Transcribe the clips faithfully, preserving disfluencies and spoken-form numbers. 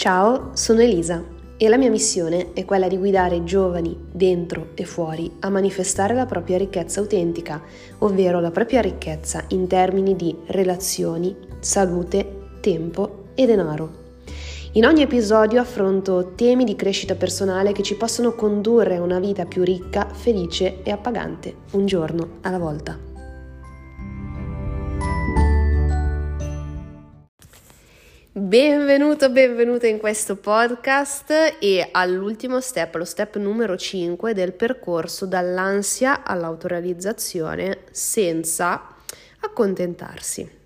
Ciao, sono Elisa e la mia missione è quella di guidare giovani dentro e fuori a manifestare la propria ricchezza autentica, ovvero la propria ricchezza in termini di relazioni, salute, tempo e denaro. In ogni episodio affronto temi di crescita personale che ci possono condurre a una vita più ricca, felice e appagante, un giorno alla volta. Benvenuto, benvenuta in questo podcast e all'ultimo step, lo step numero cinque del percorso dall'ansia all'autorealizzazione senza accontentarsi.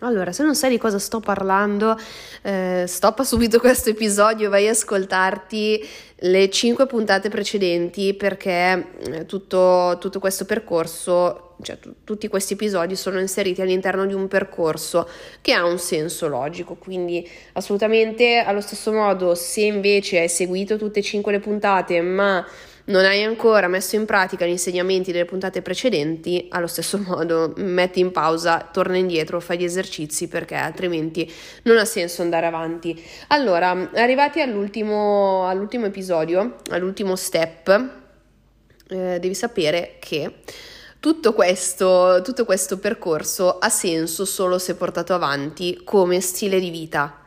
Allora, se non sai di cosa sto parlando, eh, stoppa subito questo episodio, vai ad ascoltarti le cinque puntate precedenti perché tutto, tutto questo percorso, cioè t- tutti questi episodi sono inseriti all'interno di un percorso che ha un senso logico, quindi assolutamente allo stesso modo se invece hai seguito tutte e cinque le puntate ma non hai ancora messo in pratica gli insegnamenti delle puntate precedenti, allo stesso modo metti in pausa, torna indietro, fai gli esercizi perché altrimenti non ha senso andare avanti. Allora, arrivati all'ultimo, all'ultimo episodio, all'ultimo step, eh, devi sapere che tutto questo, tutto questo percorso ha senso solo se portato avanti come stile di vita,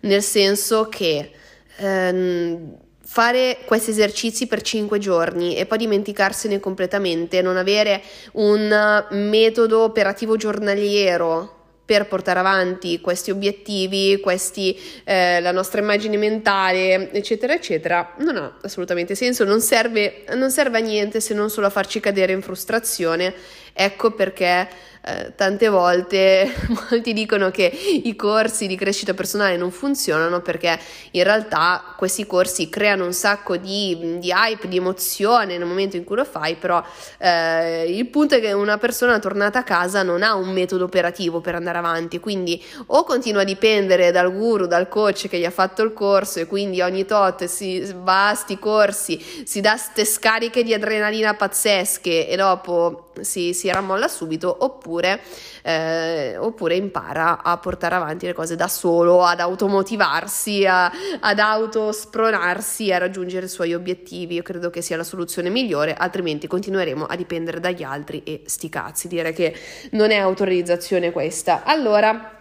nel senso che ehm, fare questi esercizi per cinque giorni e poi dimenticarsene completamente, non avere un metodo operativo giornaliero per portare avanti questi obiettivi, questi eh, la nostra immagine mentale, eccetera, eccetera, non ha assolutamente senso, non serve, non serve a niente se non solo a farci cadere in frustrazione. Ecco perché eh, tante volte molti dicono che i corsi di crescita personale non funzionano, perché in realtà questi corsi creano un sacco di, di hype, di emozione nel momento in cui lo fai, però eh, il punto è che una persona tornata a casa non ha un metodo operativo per andare avanti, quindi o continua a dipendere dal guru, dal coach che gli ha fatto il corso e quindi ogni tot si va a sti corsi, si dà ste scariche di adrenalina pazzesche e dopo si, si rammolla subito, oppure, eh, oppure impara a portare avanti le cose da solo, ad automotivarsi, a, ad autospronarsi a raggiungere i suoi obiettivi. Io credo che sia la soluzione migliore, altrimenti continueremo a dipendere dagli altri e sti cazzi, dire che non è autorizzazione questa. Allora,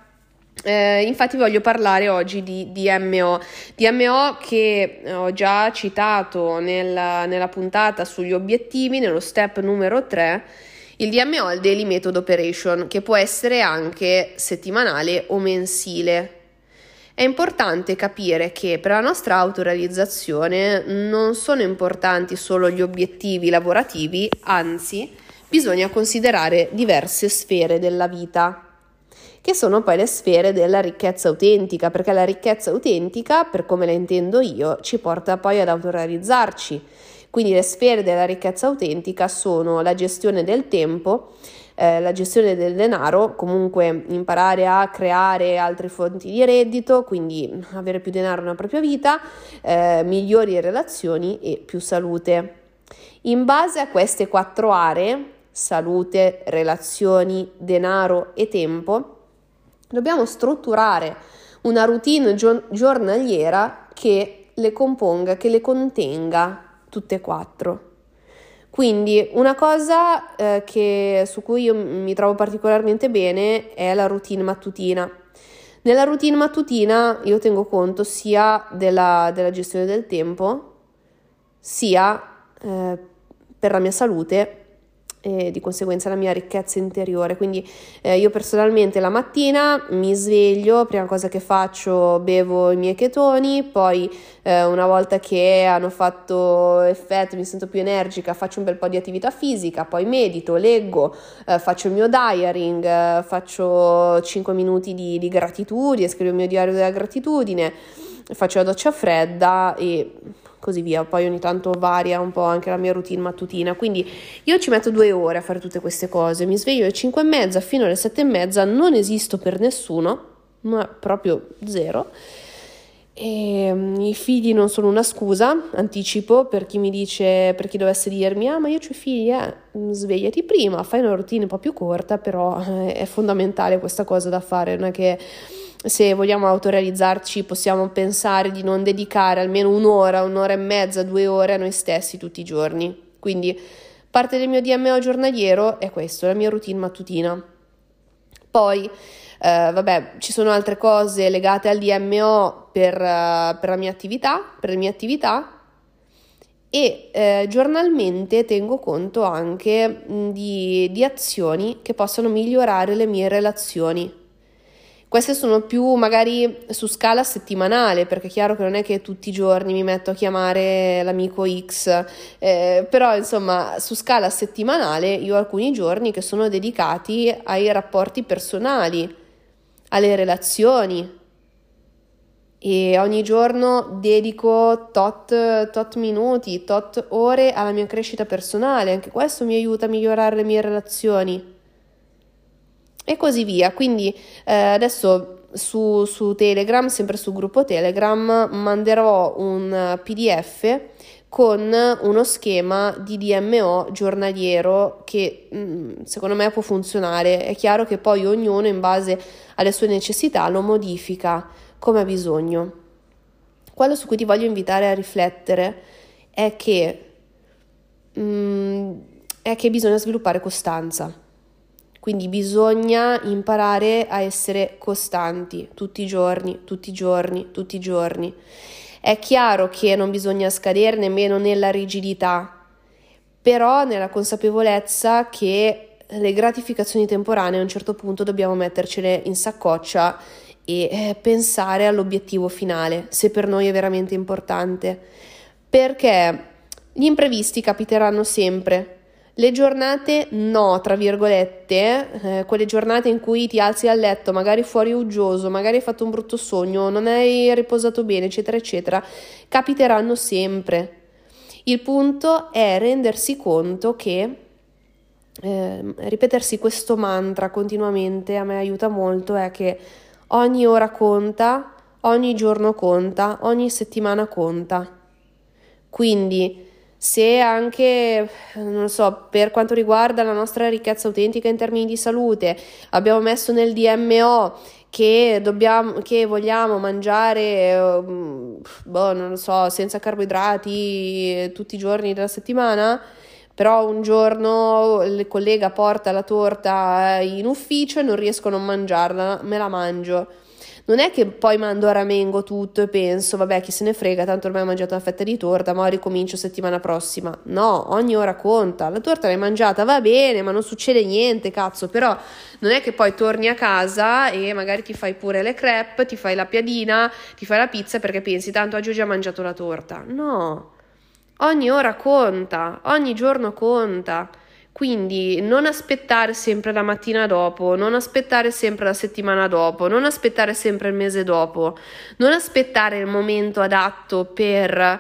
Eh, infatti voglio parlare oggi di D M O, D M O che ho già citato nella, nella puntata sugli obiettivi, nello step numero tre. Il D M O è il Daily Method Operation, che può essere anche settimanale o mensile. È importante capire che per la nostra autorealizzazione non sono importanti solo gli obiettivi lavorativi, anzi bisogna considerare diverse sfere della vita, che sono poi le sfere della ricchezza autentica, perché la ricchezza autentica, per come la intendo io, ci porta poi ad autorealizzarci. Quindi le sfere della ricchezza autentica sono la gestione del tempo, eh, la gestione del denaro, comunque imparare a creare altre fonti di reddito, quindi avere più denaro nella propria vita, eh, migliori relazioni e più salute. In base a queste quattro aree, salute, relazioni, denaro e tempo, dobbiamo strutturare una routine gio- giornaliera che le componga, che le contenga tutte e quattro. Quindi una cosa eh, che, su cui io mi trovo particolarmente bene è la routine mattutina. Nella routine mattutina io tengo conto sia della, della gestione del tempo, sia eh, per la mia salute, e di conseguenza la mia ricchezza interiore. Quindi eh, io personalmente la mattina mi sveglio, prima cosa che faccio bevo i miei chetoni, poi eh, una volta che hanno fatto effetto, mi sento più energica, faccio un bel po' di attività fisica, poi medito, leggo, eh, faccio il mio diarying, eh, faccio cinque minuti di, di gratitudine, scrivo il mio diario della gratitudine, faccio la doccia fredda e così via. Poi ogni tanto varia un po' anche la mia routine mattutina, quindi io ci metto due ore a fare tutte queste cose, mi sveglio alle cinque e mezza fino alle sette e mezza, non esisto per nessuno, ma proprio zero, e i figli non sono una scusa, anticipo per chi mi dice, per chi dovesse dirmi ah ma io ho i figli, eh, svegliati prima, fai una routine un po' più corta, però eh, è fondamentale questa cosa da fare, non è che se vogliamo autorealizzarci, possiamo pensare di non dedicare almeno un'ora, un'ora e mezza, due ore a noi stessi tutti i giorni. Quindi parte del mio D M O giornaliero è questo, la mia routine mattutina. Poi Uh, vabbè, ci sono altre cose legate al D M O per, uh, per la mia attività, per le mie attività, e uh, giornalmente tengo conto anche di, di azioni che possono migliorare le mie relazioni. Queste sono più magari su scala settimanale, perché è chiaro che non è che tutti i giorni mi metto a chiamare l'amico X, eh, però insomma su scala settimanale io ho alcuni giorni che sono dedicati ai rapporti personali, alle relazioni, e ogni giorno dedico tot, tot minuti, tot ore alla mia crescita personale. Anche questo mi aiuta a migliorare le mie relazioni e così via. Quindi eh, adesso su, su Telegram, sempre sul gruppo Telegram, manderò un P D F con uno schema di D M O giornaliero che mh, secondo me può funzionare. È chiaro che poi ognuno in base alle sue necessità lo modifica come ha bisogno. Quello su cui ti voglio invitare a riflettere è che, mh, è che bisogna sviluppare costanza, quindi bisogna imparare a essere costanti tutti i giorni, tutti i giorni, tutti i giorni. È chiaro che non bisogna scadere nemmeno nella rigidità, però nella consapevolezza che le gratificazioni temporanee a un certo punto dobbiamo mettercele in saccoccia e pensare all'obiettivo finale, se per noi è veramente importante, perché gli imprevisti capiteranno sempre. Le giornate no, tra virgolette, eh, quelle giornate in cui ti alzi dal letto, magari fuori uggioso, magari hai fatto un brutto sogno, non hai riposato bene, eccetera, eccetera, capiteranno sempre. Il punto è rendersi conto che eh, ripetersi questo mantra continuamente a me aiuta molto, è che ogni ora conta, ogni giorno conta, ogni settimana conta. Quindi se anche, non so, per quanto riguarda la nostra ricchezza autentica in termini di salute, abbiamo messo nel D M O che dobbiamo, che vogliamo mangiare, boh, non so, senza carboidrati tutti i giorni della settimana, però un giorno il collega porta la torta in ufficio e non riesco a non mangiarla, me la mangio. Non è che poi mando a ramengo tutto e penso, vabbè, chi se ne frega, tanto ormai ho mangiato una fetta di torta, ma ricomincio settimana prossima. No, ogni ora conta. La torta l'hai mangiata, va bene, ma non succede niente, cazzo. Però non è che poi torni a casa e magari ti fai pure le crepe, ti fai la piadina, ti fai la pizza perché pensi, tanto oggi ho già mangiato la torta. No, ogni ora conta, ogni giorno conta. Quindi non aspettare sempre la mattina dopo, non aspettare sempre la settimana dopo, non aspettare sempre il mese dopo, non aspettare il momento adatto per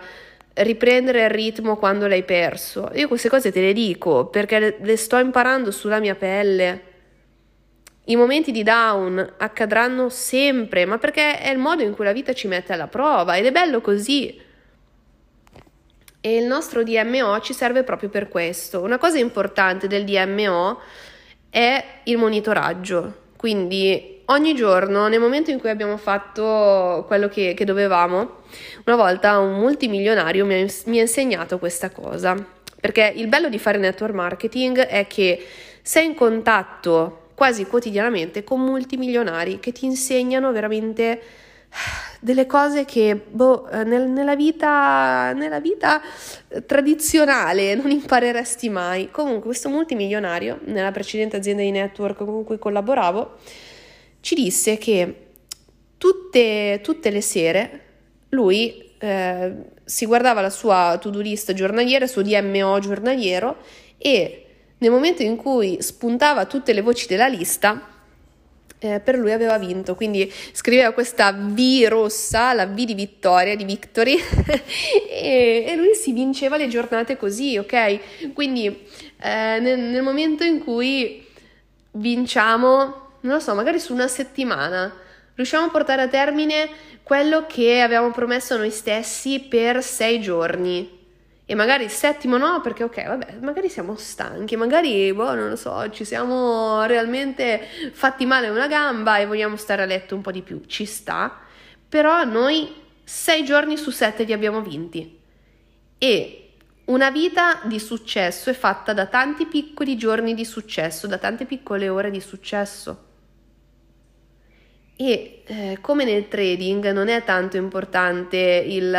riprendere il ritmo quando l'hai perso. Io queste cose te le dico perché le, le sto imparando sulla mia pelle. I momenti di down accadranno sempre, ma perché è il modo in cui la vita ci mette alla prova ed è bello così. E il nostro D M O ci serve proprio per questo. Una cosa importante del D M O è il monitoraggio, quindi ogni giorno, nel momento in cui abbiamo fatto quello che, che dovevamo, una volta un multimilionario mi ha, mi ha insegnato questa cosa, perché il bello di fare network marketing è che sei in contatto quasi quotidianamente con multimilionari che ti insegnano veramente delle cose che boh, nel, nella vita, nella vita tradizionale non impareresti mai. Comunque questo multimilionario, nella precedente azienda di network con cui collaboravo, ci disse che tutte, tutte le sere lui eh, si guardava la sua to-do list giornaliera, il suo D M O giornaliero, e nel momento in cui spuntava tutte le voci della lista, Eh, per lui aveva vinto. Quindi scriveva questa V rossa, la V di vittoria, di victory, e, e lui si vinceva le giornate così, ok? Quindi eh, nel, nel momento in cui vinciamo, non lo so, magari su una settimana, riusciamo a portare a termine quello che avevamo promesso a noi stessi per sei giorni e magari il settimo no, perché ok, vabbè, magari siamo stanchi, magari, boh, non lo so, ci siamo realmente fatti male una gamba e vogliamo stare a letto un po' di più, ci sta, però noi sei giorni su sette li abbiamo vinti, e una vita di successo è fatta da tanti piccoli giorni di successo, da tante piccole ore di successo. E eh, come nel trading non è tanto importante il,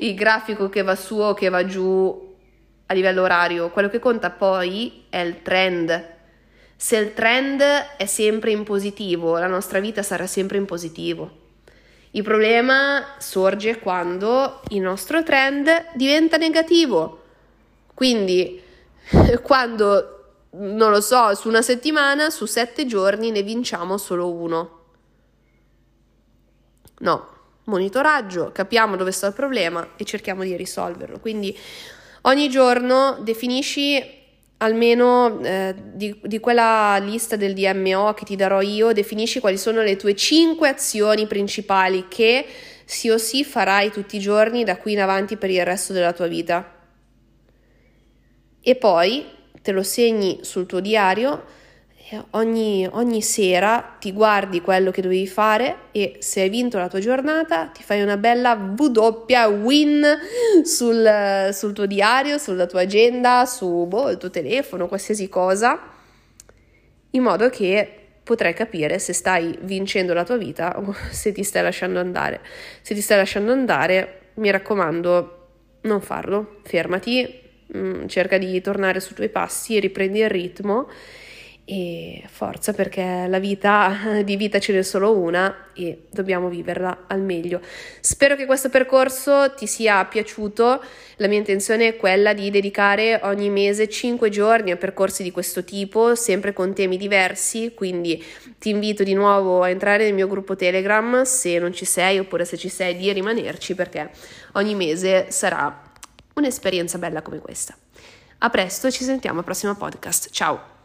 il grafico che va su o che va giù a livello orario, quello che conta poi è il trend. Se il trend è sempre in positivo, la nostra vita sarà sempre in positivo. Il problema sorge quando il nostro trend diventa negativo, quindi quando, non lo so, su una settimana, su sette giorni ne vinciamo solo uno. No, monitoraggio, capiamo dove sta il problema e cerchiamo di risolverlo. Quindi ogni giorno definisci almeno eh, di, di quella lista del D M O che ti darò io, definisci quali sono le tue cinque azioni principali che sì o sì farai tutti i giorni da qui in avanti per il resto della tua vita. E poi te lo segni sul tuo diario, ogni, ogni sera ti guardi quello che dovevi fare e se hai vinto la tua giornata ti fai una bella W win sul, sul tuo diario, sulla tua agenda, su boh, il tuo telefono, qualsiasi cosa, in modo che potrai capire se stai vincendo la tua vita o se ti stai lasciando andare. Se ti stai lasciando andare, mi raccomando, non farlo, fermati, cerca di tornare sui tuoi passi, riprendi il ritmo e forza, perché la vita di vita ce n'è solo una e dobbiamo viverla al meglio. Spero che questo percorso ti sia piaciuto. La mia intenzione è quella di dedicare ogni mese cinque giorni a percorsi di questo tipo, sempre con temi diversi, quindi ti invito di nuovo a entrare nel mio gruppo Telegram se non ci sei, oppure se ci sei di rimanerci, perché ogni mese sarà un'esperienza bella come questa. A presto, ci sentiamo al prossimo podcast. Ciao!